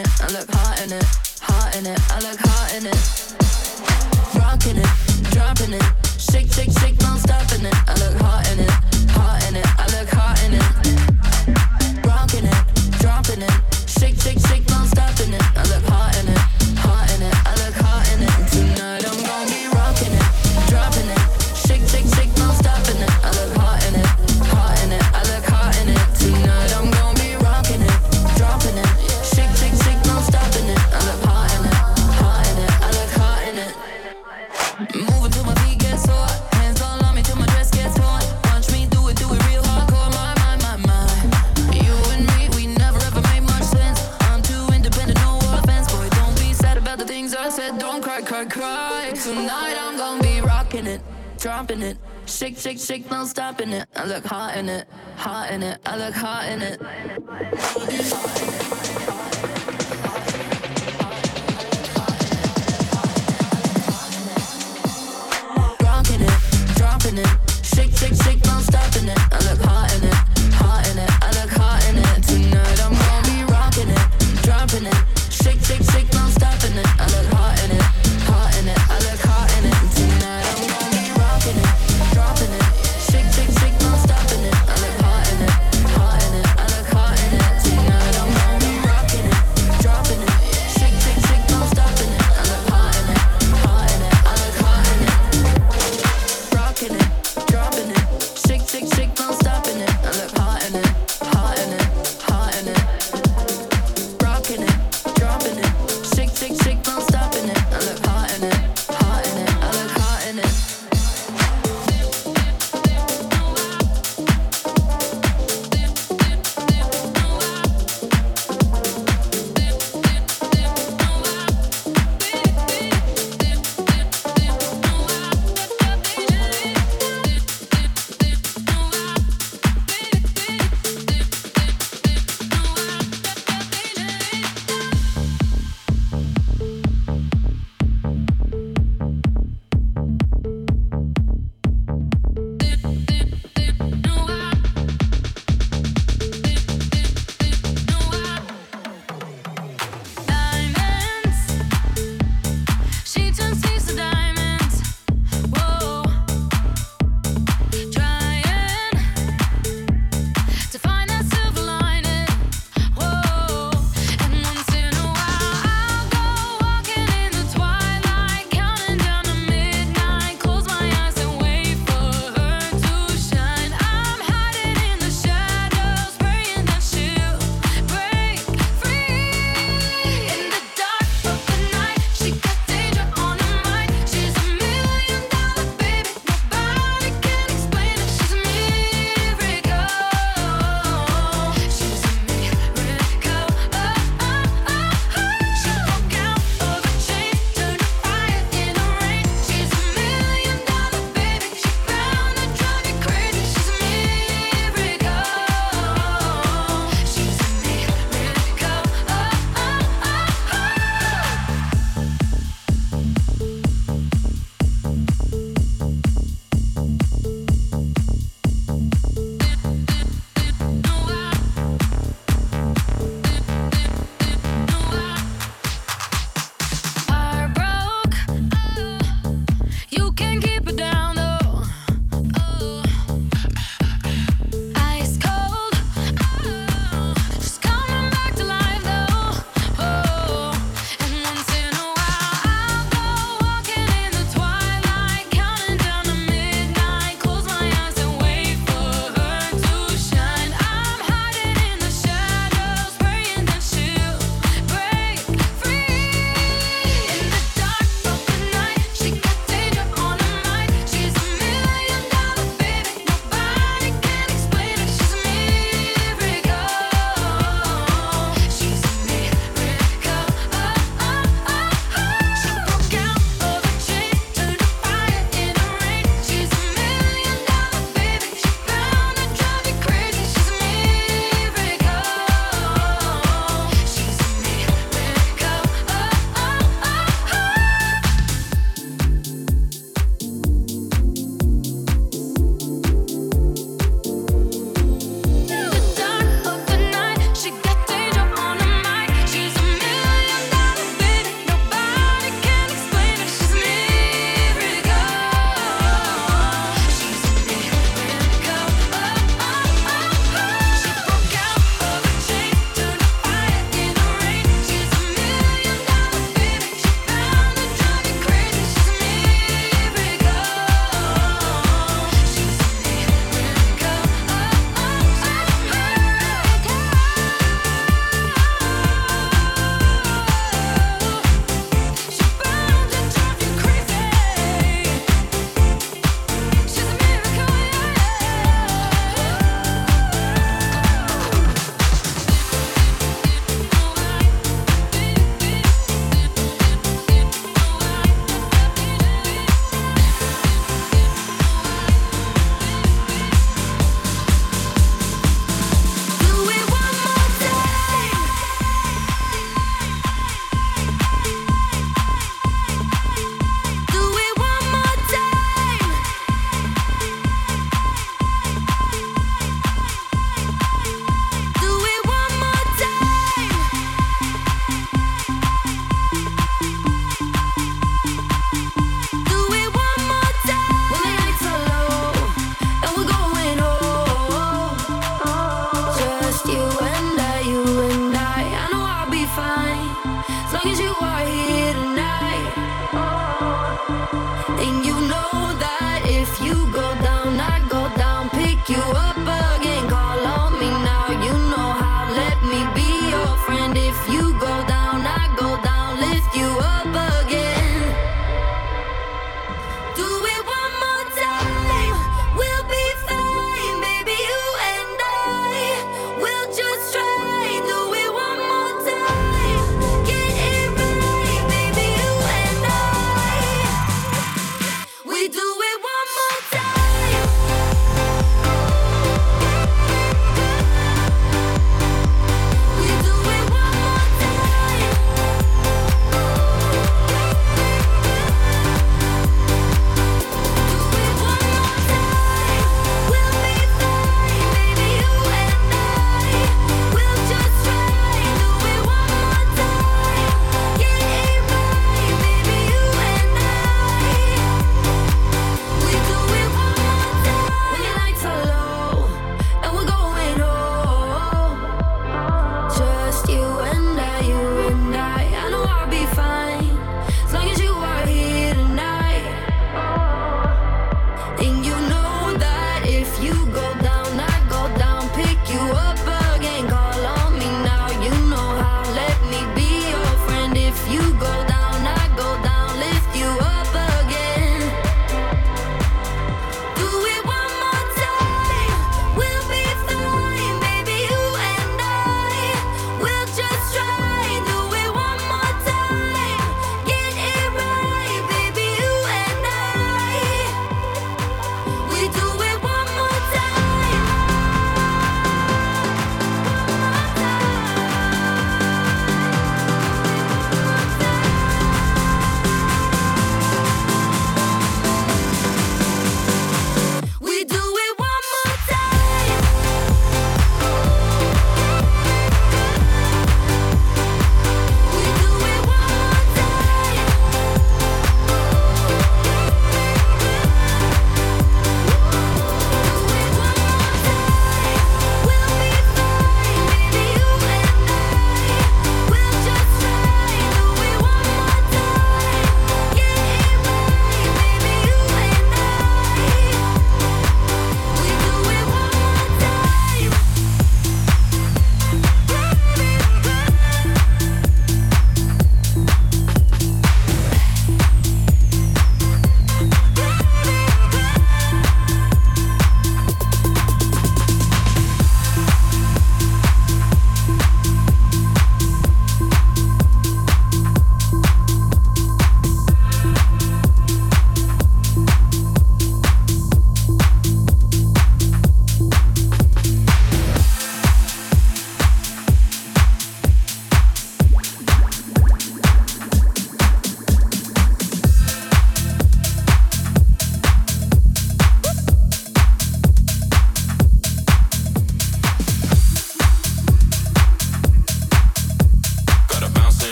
in it, I look hot in it, hot in it, I look hot in it. Rockin' it, droppin' it, shake, shake, shake, non-stop in it, I look hot in it, hot in it, I look hot in it. Rockin' it, droppin' it, shake, shake, shake, non-stop in it, I look hot in it, hot in it, I look hot in it. Tonight I'm gonna be rockin' it, droppin' it, shake, shake, shake, non-stop in it, I look hot in it, hot in it, I look hot in it. Tonight I'm gonna dropping it, shake, shake, shake, no stopping it. I look hot in it, hot in it, I look hot in it. Rocking it, dropping it, shake, shake, shake, no stopping it. I look hot in it, hot in it, I look hot in it. Tonight I'm gonna be rocking it, dropping it, shake, shake, shake, no stopping it. I look hot in it, hot in it, I look hot in it. Tonight I'm gonna dropping it, shake, shake, shake, no stopping it. I look hot in it, hot in it, I look hot in it. Tonight I'm gonna be rocking it, dropping it, shake, shake, shake, no stopping it. I look hot in it, hot in it, I look hot in it. Rocking it, dropping it, shake, shake, shake, no stopping it. I look hot in it, hot in it, hot in it. Rocking it, dropping it, shake, shake, shake, no stopping it.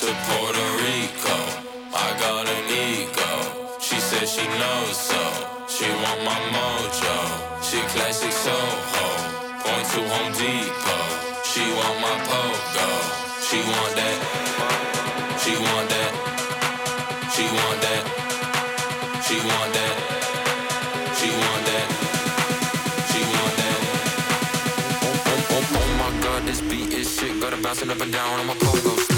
to Puerto Rico. I got an ego. She said she knows so. She want my mojo. She classic Soho. Point to Home Depot. She want my pogo. She want that. She want that. She want that. She want that. She want that. She want that. Oh, oh, oh, oh my God, this beat is shit. Gotta bounce it up and down on my pogo stick.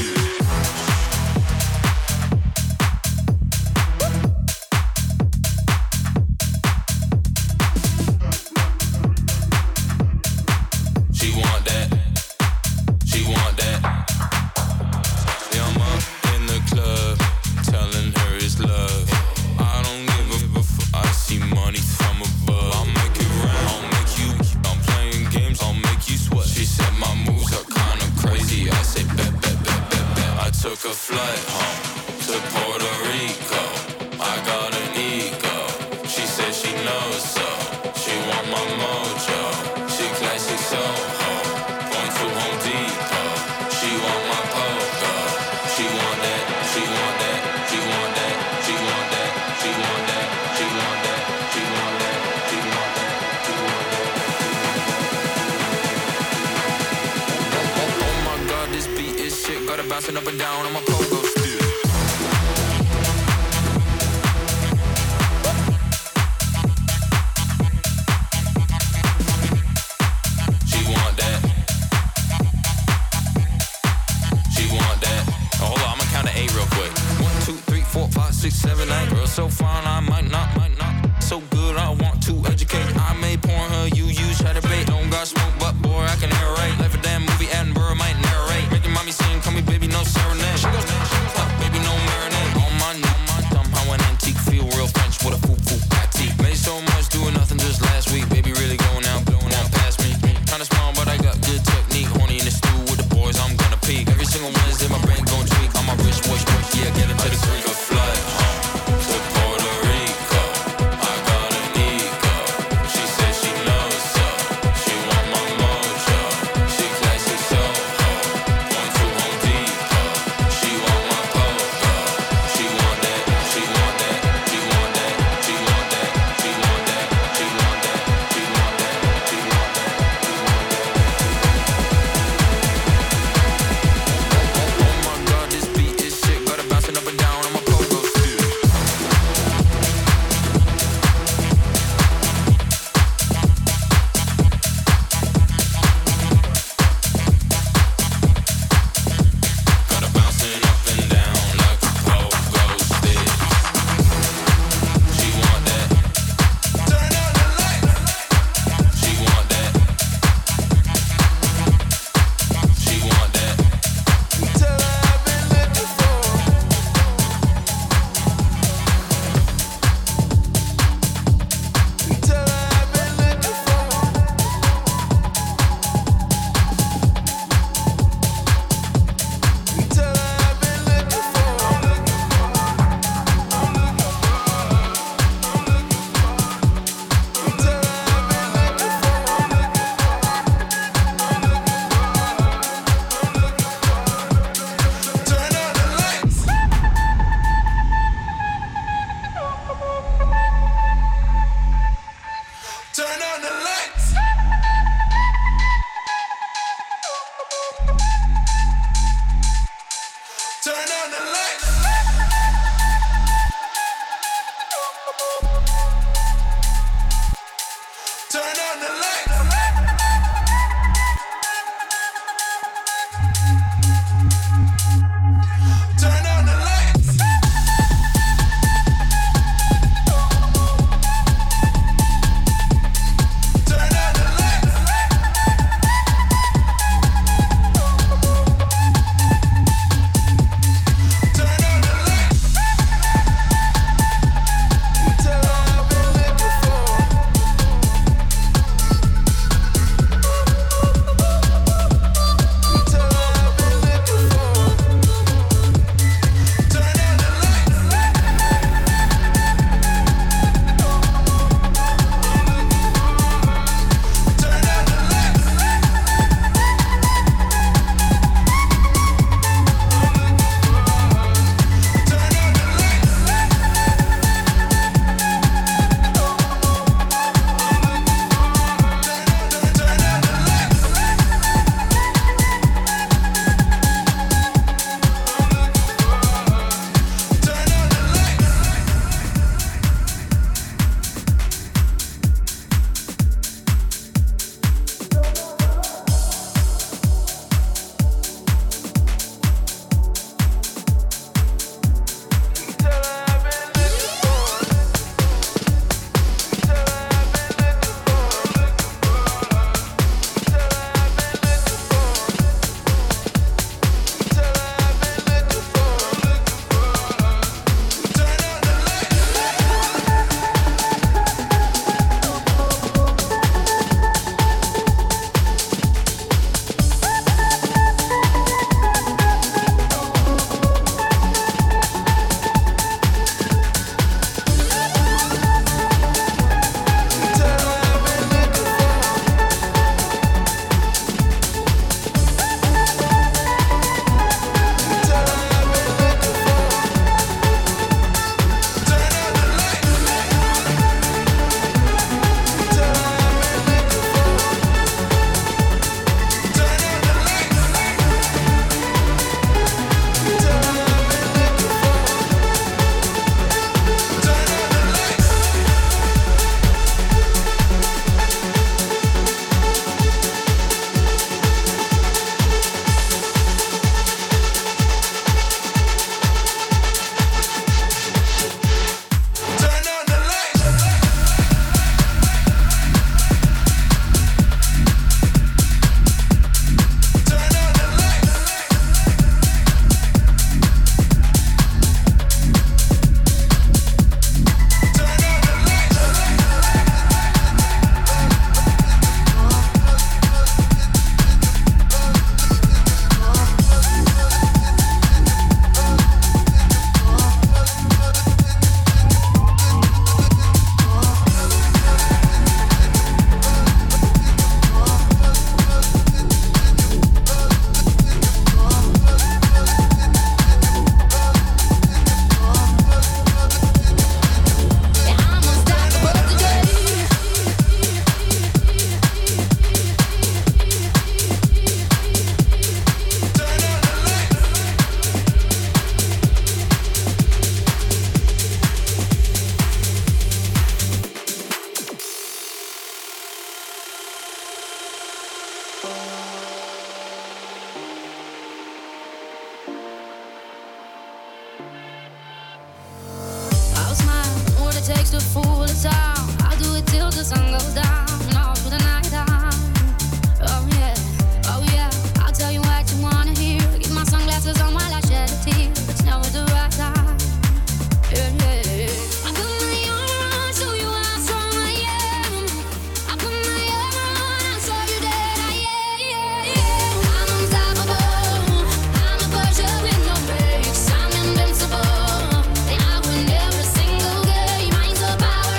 takes to fool the town. I'll do it till the sun goes down, all through the night time. Oh yeah, oh yeah, I'll tell you what you wanna hear. Keep my sunglasses on while I shed a tear. It's now the right time. Yeah, yeah, yeah. I put my arm on, show you how strong I am. I put my arm on, I'll show you that I am. Yeah, yeah. I'm unstoppable, I'm a pusher with no brakes. I'm invincible. Power.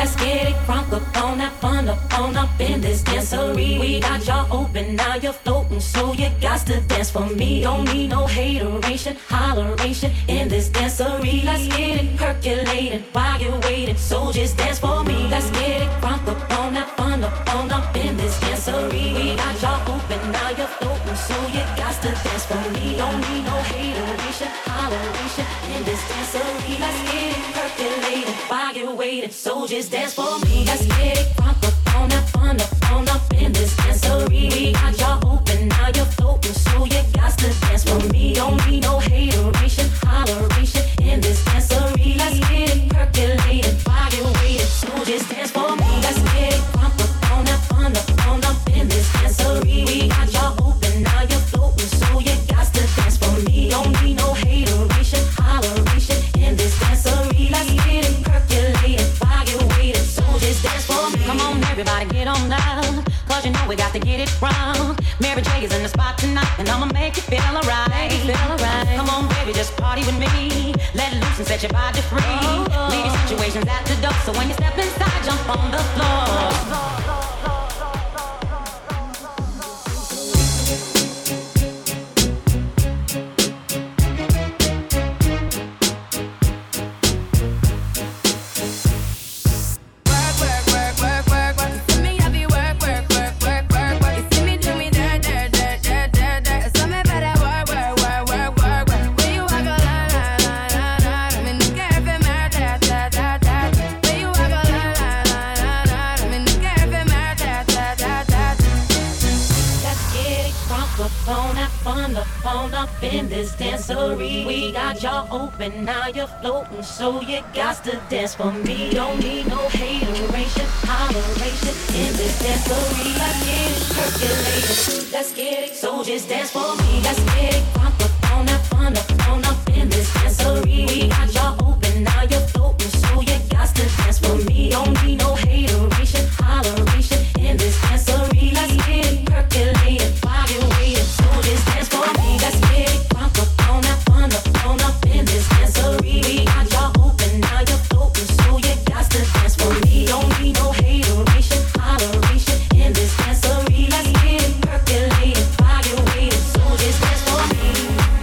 Let's get it from the phone up in this dancery. We got y'all open, now you're floating, so you got to dance for me. Don't need no hateration, holleration in this dancery. Let's get it percolating while you're waiting, so just dance for me. Let's get it from the phone up in this dancery. We got y'all open, now you're floating, so you got to dance for me. Don't need no hateration, holleration in this dancery. Let's get it percolating while you're waiting, so just dance for me. Let's get it from the phone up in this dancery. We got y'all open, now you're floating, so you got to dance for me. Don't need no hateration, holleration in this dancery. Let's get it percolating while you're waiting, so just dance for me. Let's get it from the phone up in this dancery. We got y'all open, now you're floating, so you got to dance for me. Don't need no hateration, holleration in this dancery. Let's get it percolating while you're waiting, so just dance for me. Come on, everybody, get on down, cause you know we got to get it wrong. Mary J is in the spot tonight, and I'ma make you feel alright. Come on, baby, just party with me. Let loose and set your body free. Leave your situations at the door, so when you step inside, jump on the floor. In this dancery, we got y'all open, now you're floating, so you got to dance for me. Don't need no hateration, holleration in this dancery. Let's get it percolated, let's get it, so just dance for me. Let's get it from the phone up in this dancery. We got y'all open, now you're floating, so you got to dance for me. Don't need no hateration, holleration in this dancery. Let's get it percolated while you're waiting, so just dance for me. Let's get it from the phone up in this dancery. We got y'all open, now you're floating, so you got to dance for me. Don't need no hateration, holleration in this dancery. Let's get it percolated while you're waiting, so just dance for me.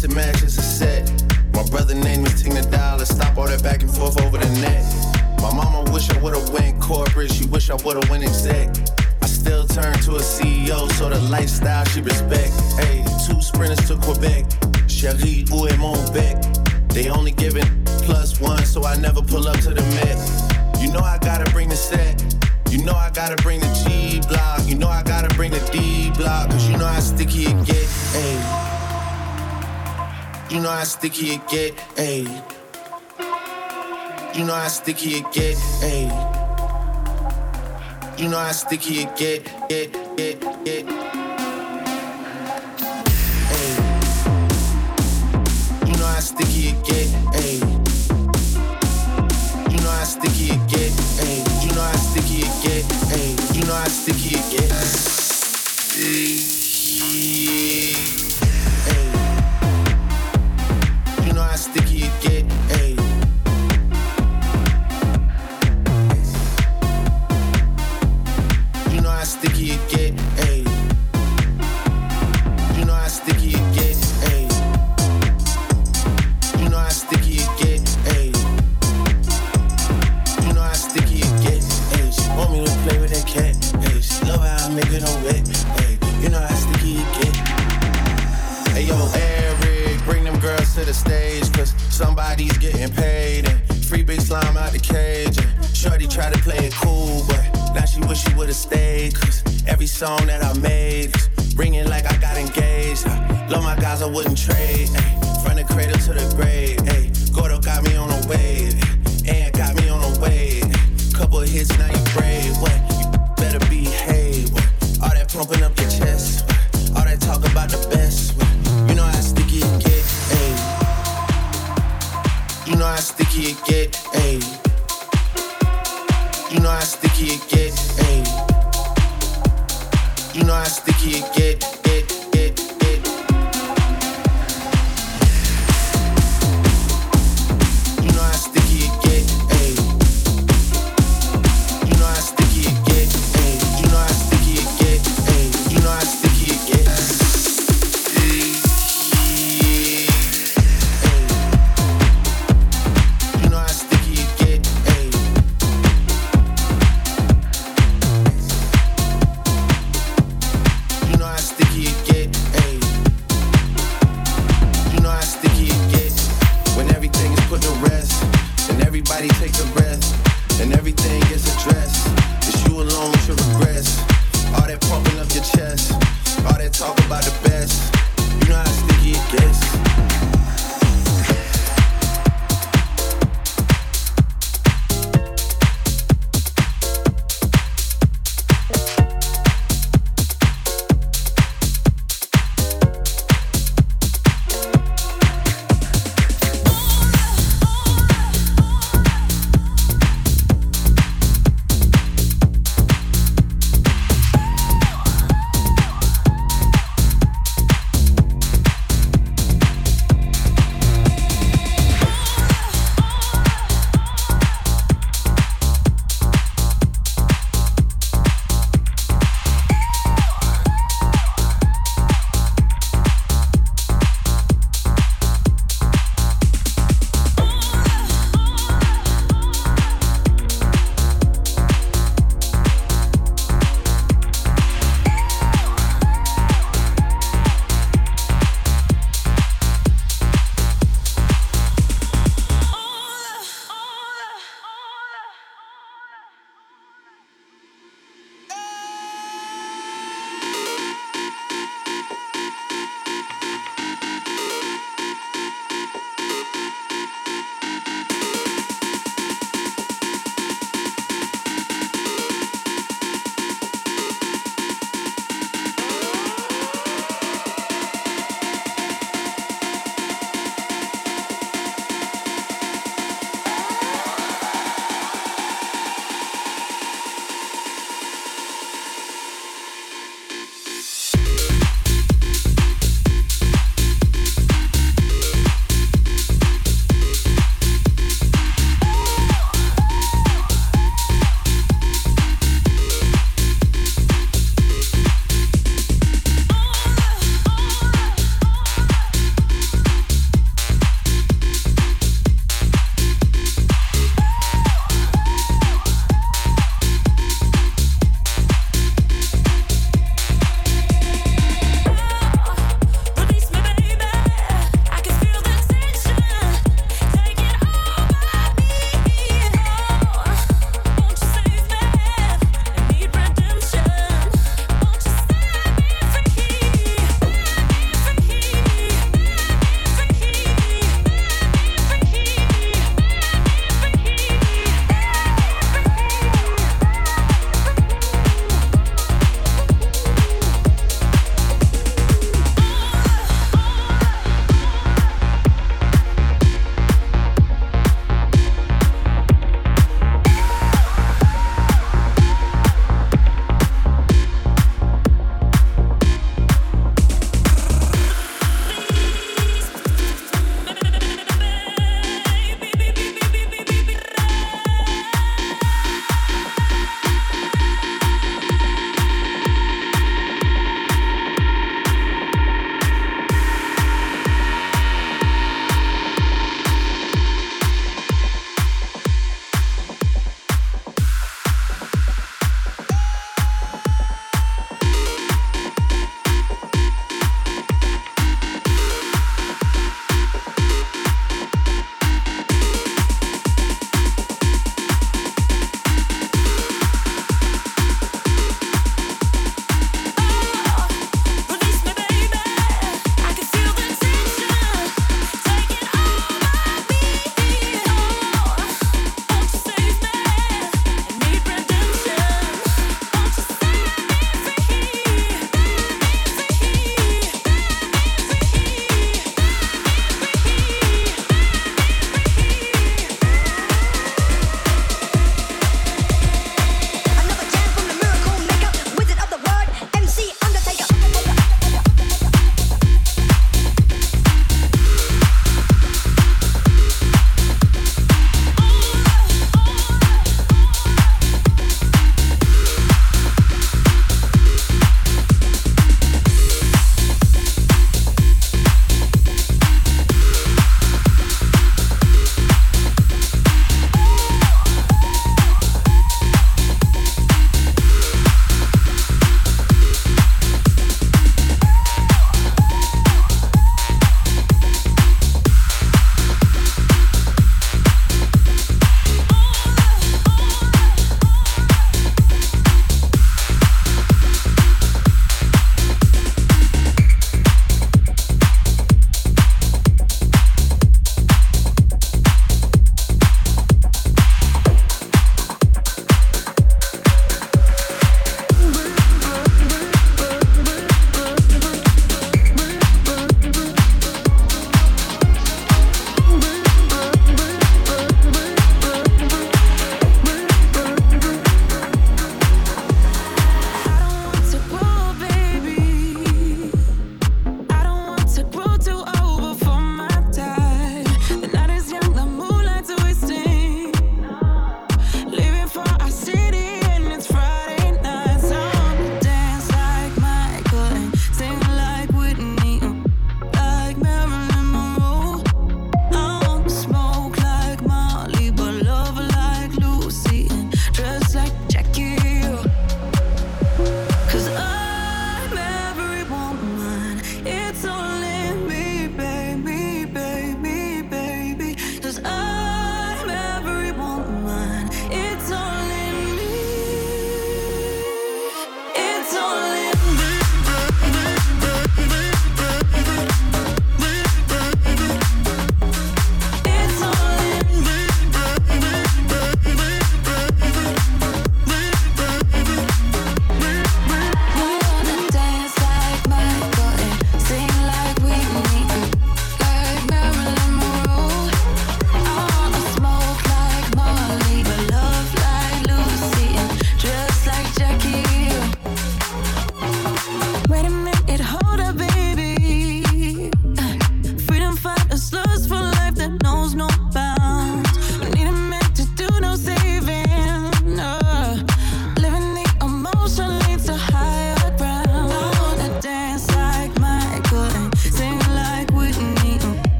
just imagine it's a set. My brother named me Ting the Dollar. Stop all that back and forth over the net. My mama wish I would've went corporate. She wish I would've went exec. I still turn to a CEO, so the lifestyle she respect. Hey, 2 sprinters to Quebec. Chérie, où est mon bec? They only giving +1, so I never pull up to the Met. You know I gotta bring the set. You know I gotta bring the G block. You know I gotta bring the D block. Cause you know how sticky it get, ayy. You know how sticky it get, ayy. You know how sticky it get, ayy. You know how sticky it get. Ayy. You know how sticky it get, ayy. You know how sticky it get, ayy. You know how sticky it get, ayy. You know how sticky it get, ayy. You know how sticky it get, ayy. Sticky it get, ayy. You know how sticky it get, ayy. You know how sticky it get, ayy. You know how sticky it get, ayy. She want me to play with that cat, ayy. She love how I make it on wet, ayy. You know how sticky it get. Hey yo, Eric, bring them girls to the stage, cause somebody's getting paid, and free big slime out the cage, and shorty try to play it cool, but now she wish she would've stayed, cause every song that I made is ringing like I got engaged. I love my guys, I wouldn't trade, ay, from the cradle to the grave.